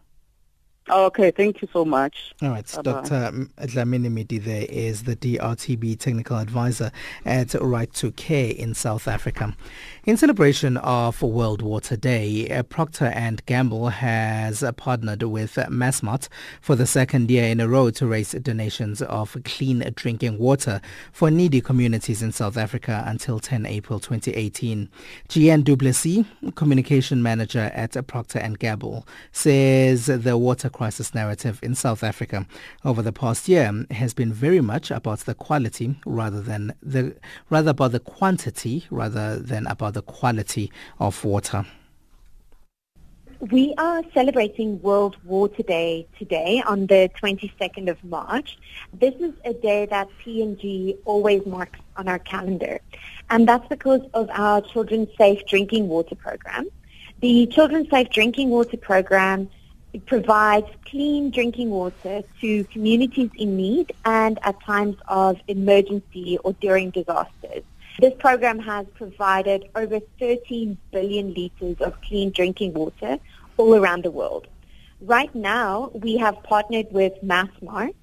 Okay, thank you so much. All right, bye-bye. Dr. Dlamini-Mndidi there is the DRTB Technical Advisor at Right to Care in South Africa. In celebration of World Water Day, Procter & Gamble has partnered with Massmart for the second year in a row to raise donations of clean drinking water for needy communities in South Africa until 10 April 2018. Jeanne Du Plessis, Communication Manager at Procter & Gamble, says the water crisis narrative in South Africa over the past year has been very much about the quality rather than about the quality of water. We are celebrating World Water Day today on the 22nd of March. This is a day that P&G always marks on our calendar, and that's because of our Children's Safe Drinking Water Program. The Children's Safe Drinking Water Program provides clean drinking water to communities in need and at times of emergency or during disasters. This program has provided over 13 billion litres of clean drinking water all around the world. Right now, we have partnered with Massmart,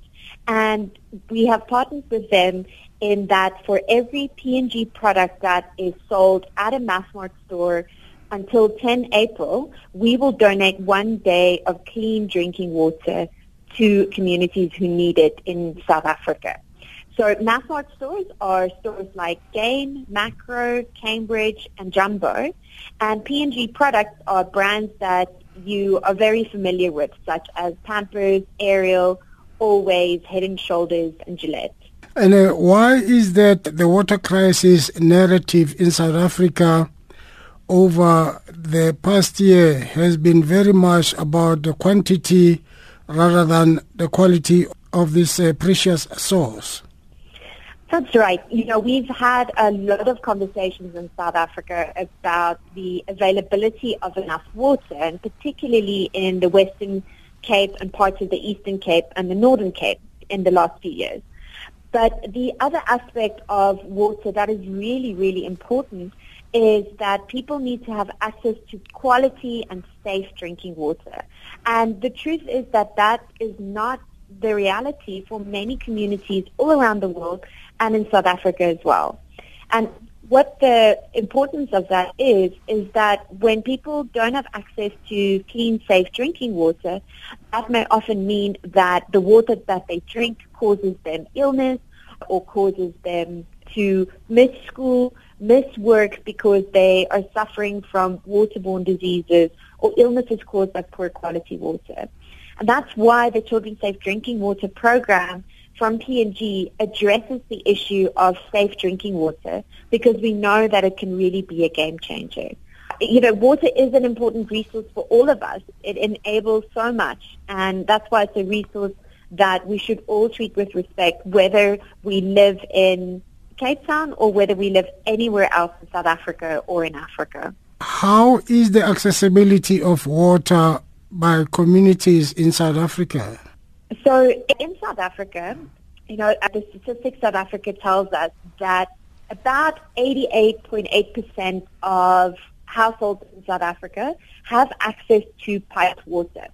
and we have partnered with them in that for every P&G product that is sold at a Massmart store until 10 April, we will donate 1 day of clean drinking water to communities who need it in South Africa. So Massmart stores are stores like Gain, Makro, Cambridge, and Jumbo. And P&G products are brands that you are very familiar with, such as Pampers, Ariel, Always, Head & Shoulders, and Gillette. And why is that the water crisis narrative in South Africa over the past year has been very much about the quantity rather than the quality of this precious source? That's right. You know, we've had a lot of conversations in South Africa about the availability of enough water, and particularly in the Western Cape and parts of the Eastern Cape and the Northern Cape in the last few years. But the other aspect of water that is really, really important is that people need to have access to quality and safe drinking water. And the truth is that that is not the reality for many communities all around the world and in South Africa as well. And what the importance of that is that when people don't have access to clean, safe drinking water, that may often mean that the water that they drink causes them illness or causes them to miss school, miss work because they are suffering from waterborne diseases or illnesses caused by poor quality water. And that's why the Children's Safe Drinking Water Program from P&G addresses the issue of safe drinking water, because we know that it can really be a game changer. You know, water is an important resource for all of us. It enables so much, and that's why it's a resource that we should all treat with respect, whether we live in Cape Town or whether we live anywhere else in South Africa or in Africa. How is the accessibility of water by communities in South Africa? So in South Africa, you know, the statistics South Africa tells us that about 88.8% of households in South Africa have access to piped water.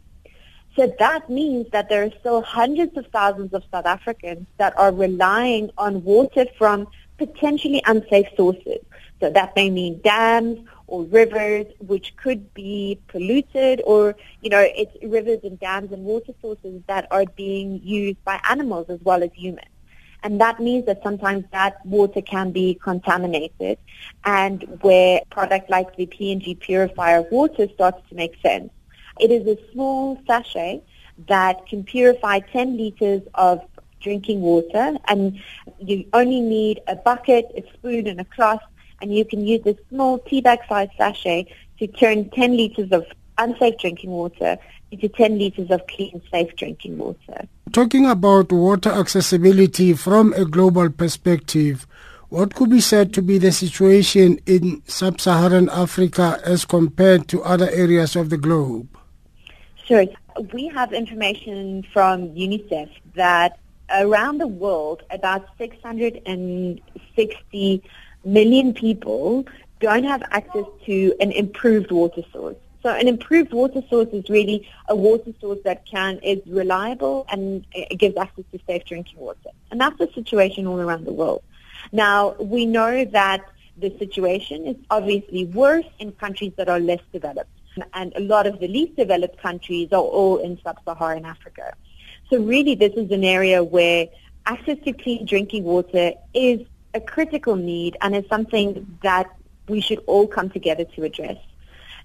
So that means that there are still hundreds of thousands of South Africans that are relying on water from potentially unsafe sources. So that may mean dams or rivers, which could be polluted, or, you know, it's rivers and dams and water sources that are being used by animals as well as humans. And that means that sometimes that water can be contaminated, and where a product like the P&G purifier of water starts to make sense. It is a small sachet that can purify 10 liters of drinking water, and you only need a bucket, a spoon, and a cloth, and you can use this small teabag-sized sachet to turn 10 liters of unsafe drinking water into 10 liters of clean, safe drinking water. Talking about water accessibility from a global perspective, what could be said to be the situation in sub-Saharan Africa as compared to other areas of the globe? Sure. We have information from UNICEF that around the world, about 660 million people don't have access to an improved water source. So an improved water source is really a water source that is reliable and it gives access to safe drinking water. And that's the situation all around the world. Now, we know that the situation is obviously worse in countries that are less developed. And a lot of the least developed countries are all in sub-Saharan Africa. So really this is an area where access to clean drinking water is a critical need and is something that we should all come together to address.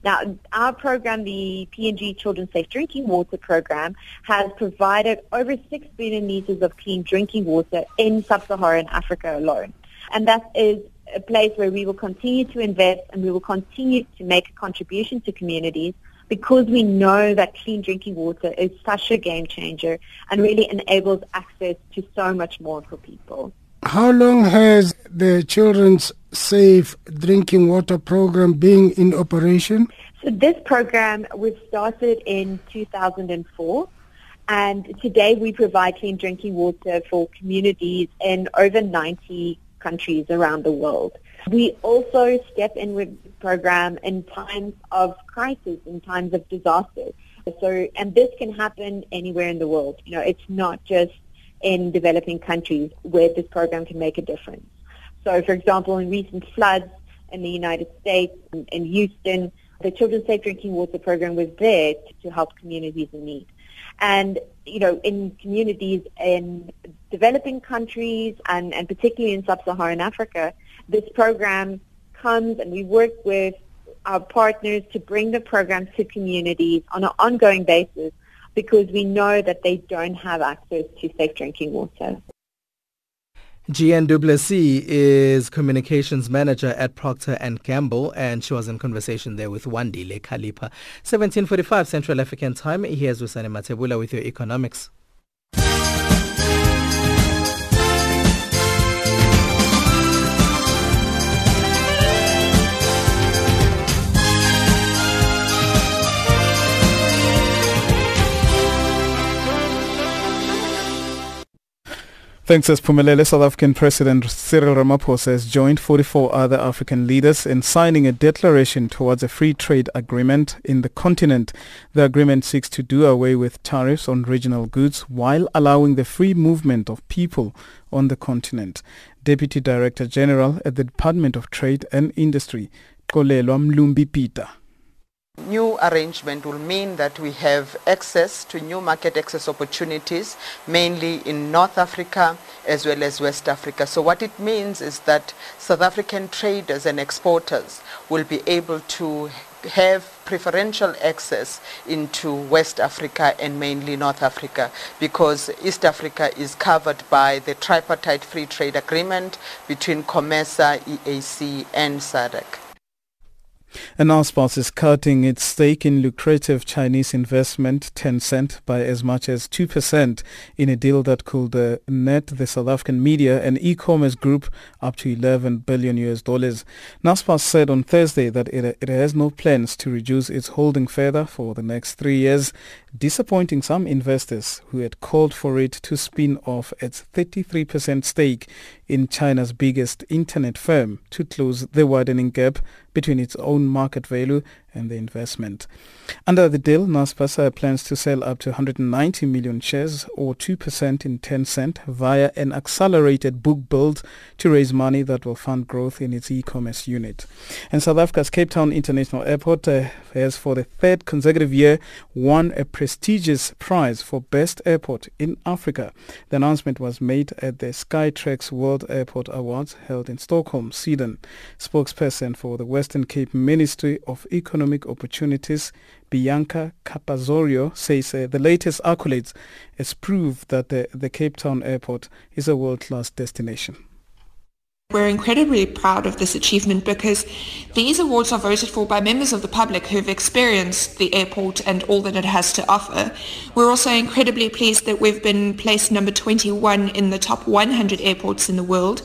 Now, our program, the PNG Children's Safe Drinking Water Program, has provided over 6 billion litres of clean drinking water in sub-Saharan Africa alone. And that is a place where we will continue to invest and we will continue to make a contribution to communities because we know that clean drinking water is such a game changer and really enables access to so much more for people. How long has the Children's Safe Drinking Water Program been in operation? So this program was started in 2004, and today we provide clean drinking water for communities in over 90 countries around the world. We also step in with the program in times of crisis, in times of disaster. And this can happen anywhere in the world. You know, it's not just in developing countries where this program can make a difference. So, for example, in recent floods in the United States, in Houston, the Children's Safe Drinking Water Program was there to help communities in need. And, you know, in communities in developing countries and particularly in sub-Saharan Africa, this program comes and we work with our partners to bring the program to communities on an ongoing basis because we know that they don't have access to safe drinking water. GNWC is Communications Manager at Procter & Gamble, and she was in conversation there with Wandile Khalipa. 17:45 Central African Time. Here's Sani Matebula with your economics. Thanks, Sphumelele. South African President Cyril Ramaphosa has joined 44 other African leaders in signing a declaration towards a free trade agreement in the continent. The agreement seeks to do away with tariffs on regional goods while allowing the free movement of people on the continent. Deputy Director General at the Department of Trade and Industry, Kolelwa Mlumbi-Pita. New arrangement will mean that we have access to new market access opportunities, mainly in North Africa as well as West Africa. So what it means is that South African traders and exporters will be able to have preferential access into West Africa and mainly North Africa, because East Africa is covered by the tripartite free trade agreement between COMESA, EAC and SADC. And Naspers is cutting its stake in lucrative Chinese investment Tencent by as much as 2% in a deal that could net the South African media and e-commerce group up to $11 billion. Naspers said on Thursday that it has no plans to reduce its holding further for the next 3 years, disappointing some investors who had called for it to spin off its 33% stake in China's biggest internet firm to close the widening gap between its own market value and the investment. Under the deal, Naspers plans to sell up to 190 million shares or 2% in Tencent via an accelerated book build to raise money that will fund growth in its e-commerce unit. And South Africa's Cape Town International Airport has for the third consecutive year won a prestigious prize for Best Airport in Africa. The announcement was made at the Skytrax World Airport Awards held in Stockholm, Sweden. Spokesperson for the Western Cape Ministry of Economic Opportunities, Bianca Capazorio, says the latest accolades has proved that the Cape Town Airport is a world-class destination. We're incredibly proud of this achievement because these awards are voted for by members of the public who've experienced the airport and all that it has to offer. We're also incredibly pleased that we've been placed number 21 in the top 100 airports in the world,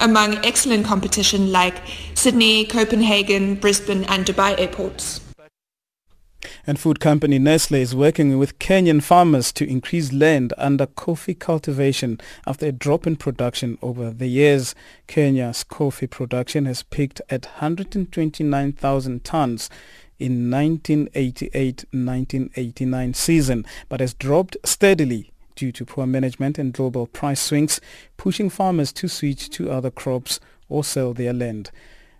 among excellent competition like Sydney, Copenhagen, Brisbane and Dubai airports. And food company Nestle is working with Kenyan farmers to increase land under coffee cultivation after a drop in production over the years. Kenya's coffee production has peaked at 129,000 tons in 1988-1989 season, but has dropped steadily due to poor management and global price swings, pushing farmers to switch to other crops or sell their land.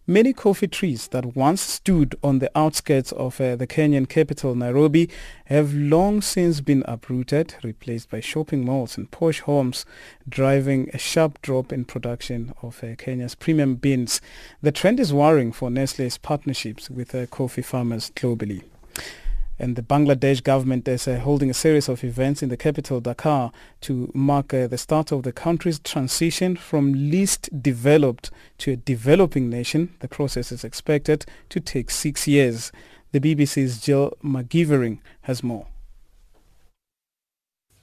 Many coffee trees that once stood on the outskirts of the Kenyan capital, Nairobi, have long since been uprooted, replaced by shopping malls and posh homes, driving a sharp drop in production of Kenya's premium beans. The trend is worrying for Nestle's partnerships with coffee farmers globally. And the Bangladesh government is holding a series of events in the capital, Dhaka, to mark the start of the country's transition from least developed to a developing nation. The process is expected to take 6 years. The BBC's Jill McGivering has more.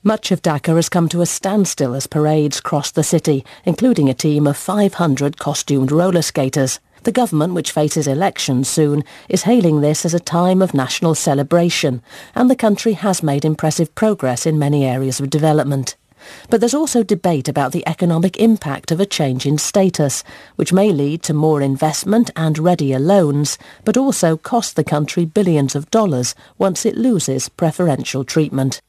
Much of Dhaka has come to a standstill as parades cross the city, including a team of 500 costumed roller skaters. The government, which faces elections soon, is hailing this as a time of national celebration, and the country has made impressive progress in many areas of development. But there's also debate about the economic impact of a change in status, which may lead to more investment and readier loans, but also cost the country billions of dollars once it loses preferential treatment.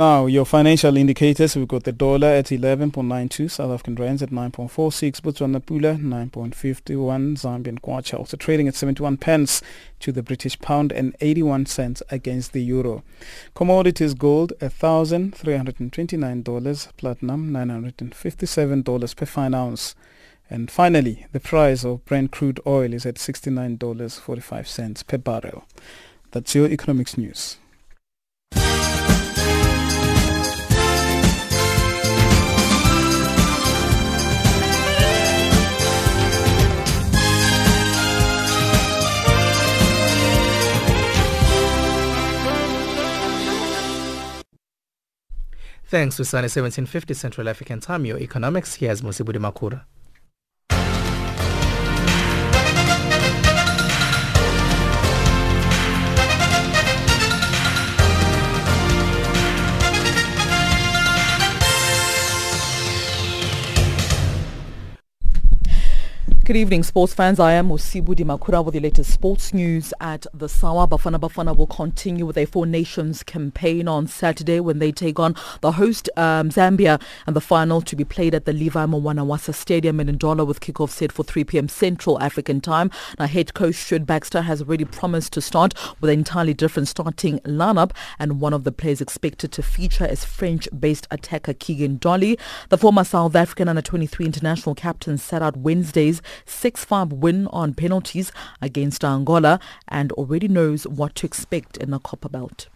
Now, your financial indicators, we've got the dollar at 11.92, South African rands at 9.46, Botswana Pula 9.51, Zambian Kwacha also trading at 71 pence to the British pound and 81 cents against the euro. Commodities: gold $1,329, platinum $957 per fine ounce. And finally, the price of Brent crude oil is at $69.45 per barrel. That's your economics news. Thanks to Sunday 1750 Central African Time. Your economics, here's Musibudi Makura. Good evening, sports fans. I am Musibudi Makura with the latest sports news at the Sawa. Bafana Bafana will continue with a Four Nations campaign on Saturday when they take on the host Zambia, and the final to be played at the Levi Mwanawasa Stadium in Ndola, with kickoff set for 3 p.m. Central African Time. Now, head coach Stuart Baxter has already promised to start with an entirely different starting lineup, and one of the players expected to feature is French-based attacker Keegan Dolly. The former South African under-23 international captain sat out Wednesday's 6-5 win on penalties against Angola, and already knows what to expect in the Copper Belt.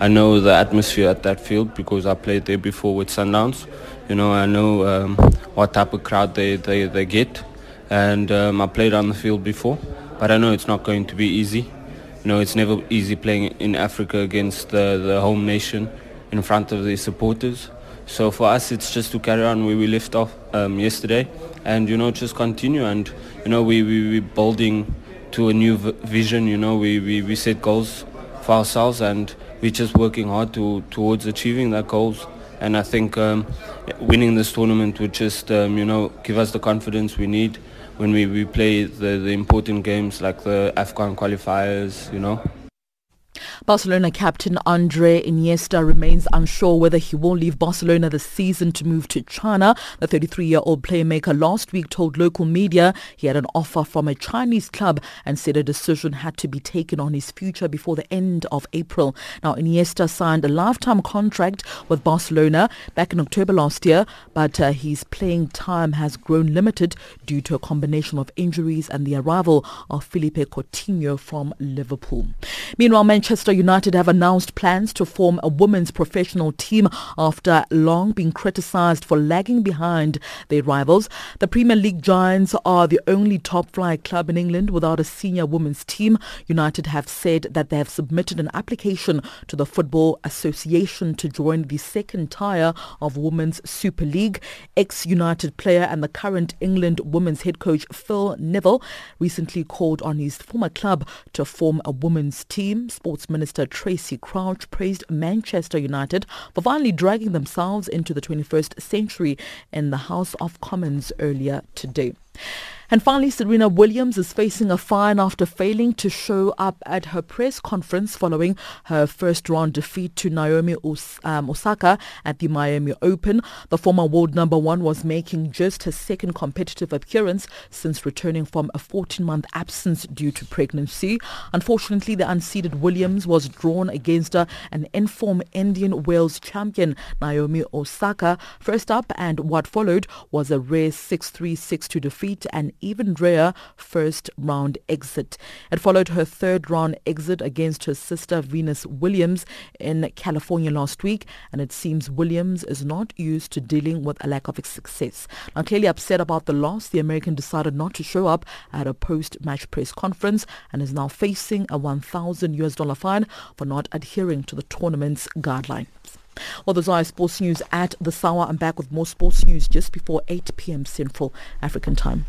I know the atmosphere at that field because I played there before with Sundowns. You know, I know what type of crowd they get, and I played on the field before, but I know it's not going to be easy. You know, it's never easy playing in Africa against the home nation in front of their supporters. So for us, it's just to carry on where we left off yesterday, and you know, just continue. And you know, we're building to a new vision. You know, we set goals for ourselves, and we're just working hard towards achieving that goals. And I think winning this tournament would just you know, give us the confidence we need when we play the important games like the AFCON qualifiers. You know. Barcelona captain Andre Iniesta remains unsure whether he will leave Barcelona this season to move to China. The 33-year-old playmaker last week told local media he had an offer from a Chinese club and said a decision had to be taken on his future before the end of April. Now, Iniesta signed a lifetime contract with Barcelona back in October last year, but his playing time has grown limited due to a combination of injuries and the arrival of Felipe Coutinho from Liverpool. Meanwhile, Manchester United have announced plans to form a women's professional team after long being criticised for lagging behind their rivals. The Premier League giants are the only top-flight club in England without a senior women's team. United have said that they have submitted an application to the Football Association to join the second tier of Women's Super League. Ex-United player and the current England women's head coach Phil Neville recently called on his former club to form a women's team. Sports Minister Tracy Crouch praised Manchester United for finally dragging themselves into the 21st century in the House of Commons earlier today. And finally, Serena Williams is facing a fine after failing to show up at her press conference following her first round defeat to Naomi Osaka at the Miami Open. The former world number one was making just her second competitive appearance since returning from a 14-month absence due to pregnancy. Unfortunately, the unseeded Williams was drawn against an in-form Indian Wales champion, Naomi Osaka. First up, and what followed was a rare 6-3, 6-2 defeat and even rarer first round exit. It followed her third round exit against her sister Venus Williams in California last week, and it seems Williams is not used to dealing with a lack of success. Now, clearly upset about the loss, the American decided not to show up at a post-match press conference and is now facing a $1,000 fine for not adhering to the tournament's guidelines. Well, those are sports news at this hour. I'm back with more sports news just before 8 p.m. Central African time.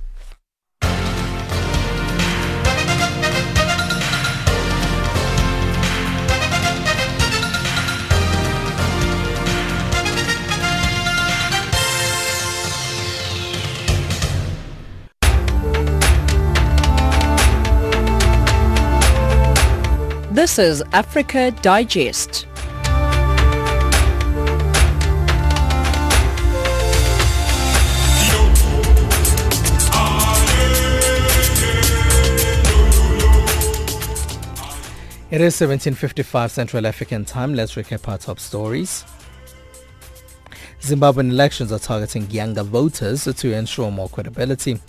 This is Africa Digest. It is 17:55 Central African time. Let's recap our top stories. Zimbabwean elections are targeting younger voters to ensure more credibility.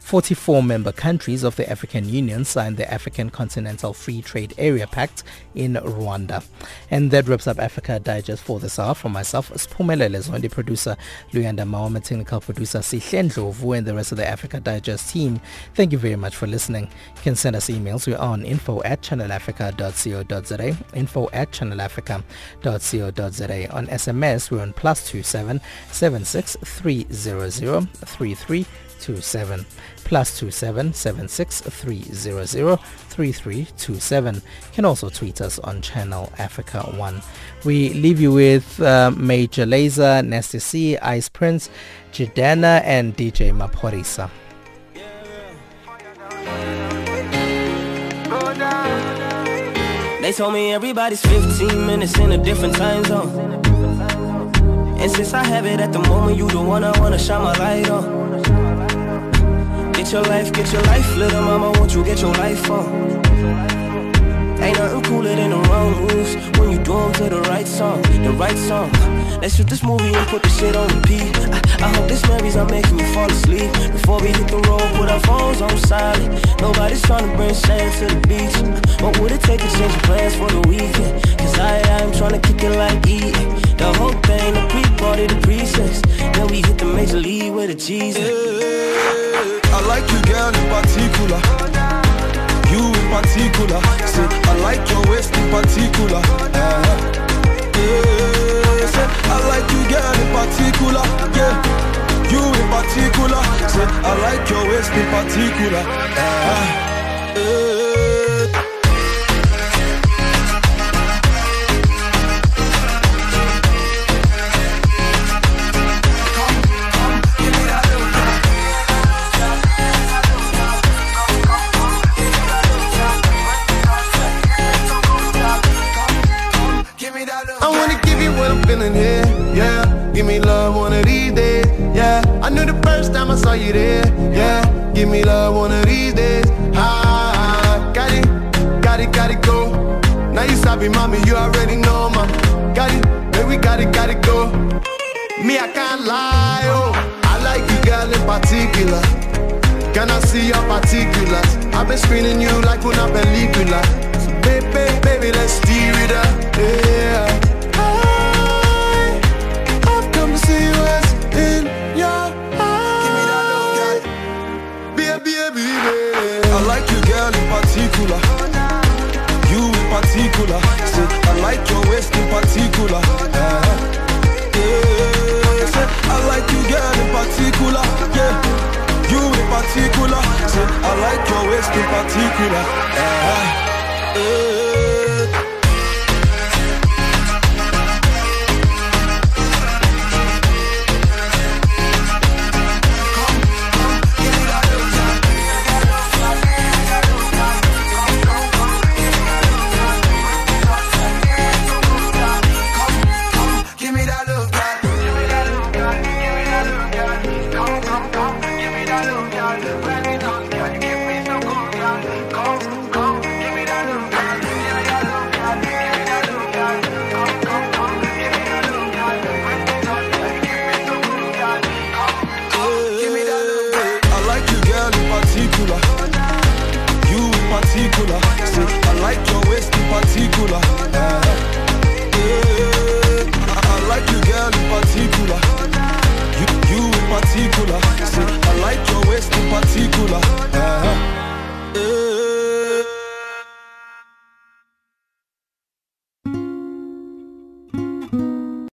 44 member countries of the African Union signed the African Continental Free Trade Area Pact in Rwanda. And that wraps up Africa Digest for this hour. From myself, Sphumelele Zondi, producer Luyanda Mahoma, technical producer Sihle Ndlovu, and the rest of the Africa Digest team, thank you very much for listening. You can send us emails. We're on info@channelafrica.co.za, info@channelafrica.co.za. On SMS, we're on +27 76 300 3327, +27 76 300 3327. You can also tweet us on Channel Africa 1. We leave you with Major Lazer, Nasty C, Ice Prince, Jidana, and DJ Maporisa. They told me everybody's 15 minutes in a different time zone. And since I have it at the moment, you the one I wanna shine my light on. Get your life, little mama, won't you get your life on? Ain't nothing cooler than the wrong moves when you do them to the right song, the right song. Let's shoot this movie and put the shit on repeat. I hope this memories are making you fall asleep. Before we hit the road, put our phones on silent. Nobody's trying to bring sand to the beach. What would it take to change plans for the weekend? Cause I'm trying to kick it like E. The whole thing, the pre-party, the pre-sex. Then we hit the major league with a cheese. Hey, I like you, girl, in particular. You in particular. Say, I like your waist in particular. Yeah. I like you, girl, in particular, yeah. You in particular, say I like your waist in particular. Give me love one of these days, yeah. I knew the first time I saw you there, yeah. Give me love one of these days, ah. Got it, go. Now you sabi, mommy, you already know, mama. Got it, baby, got it, go. Me, I can't lie, oh. I like you, girl, in particular. Can I see your particulars? I've been screening you like una película. So, baby, baby, let's steer it up, yeah. See what's in your eyes. Baby, baby, baby. I like you, girl, in particular. You in particular. Say, I like your waist in particular. Yeah. Say, I like you, girl, in particular. Yeah. You in particular. Say, I like your waist in particular. Yeah. particular.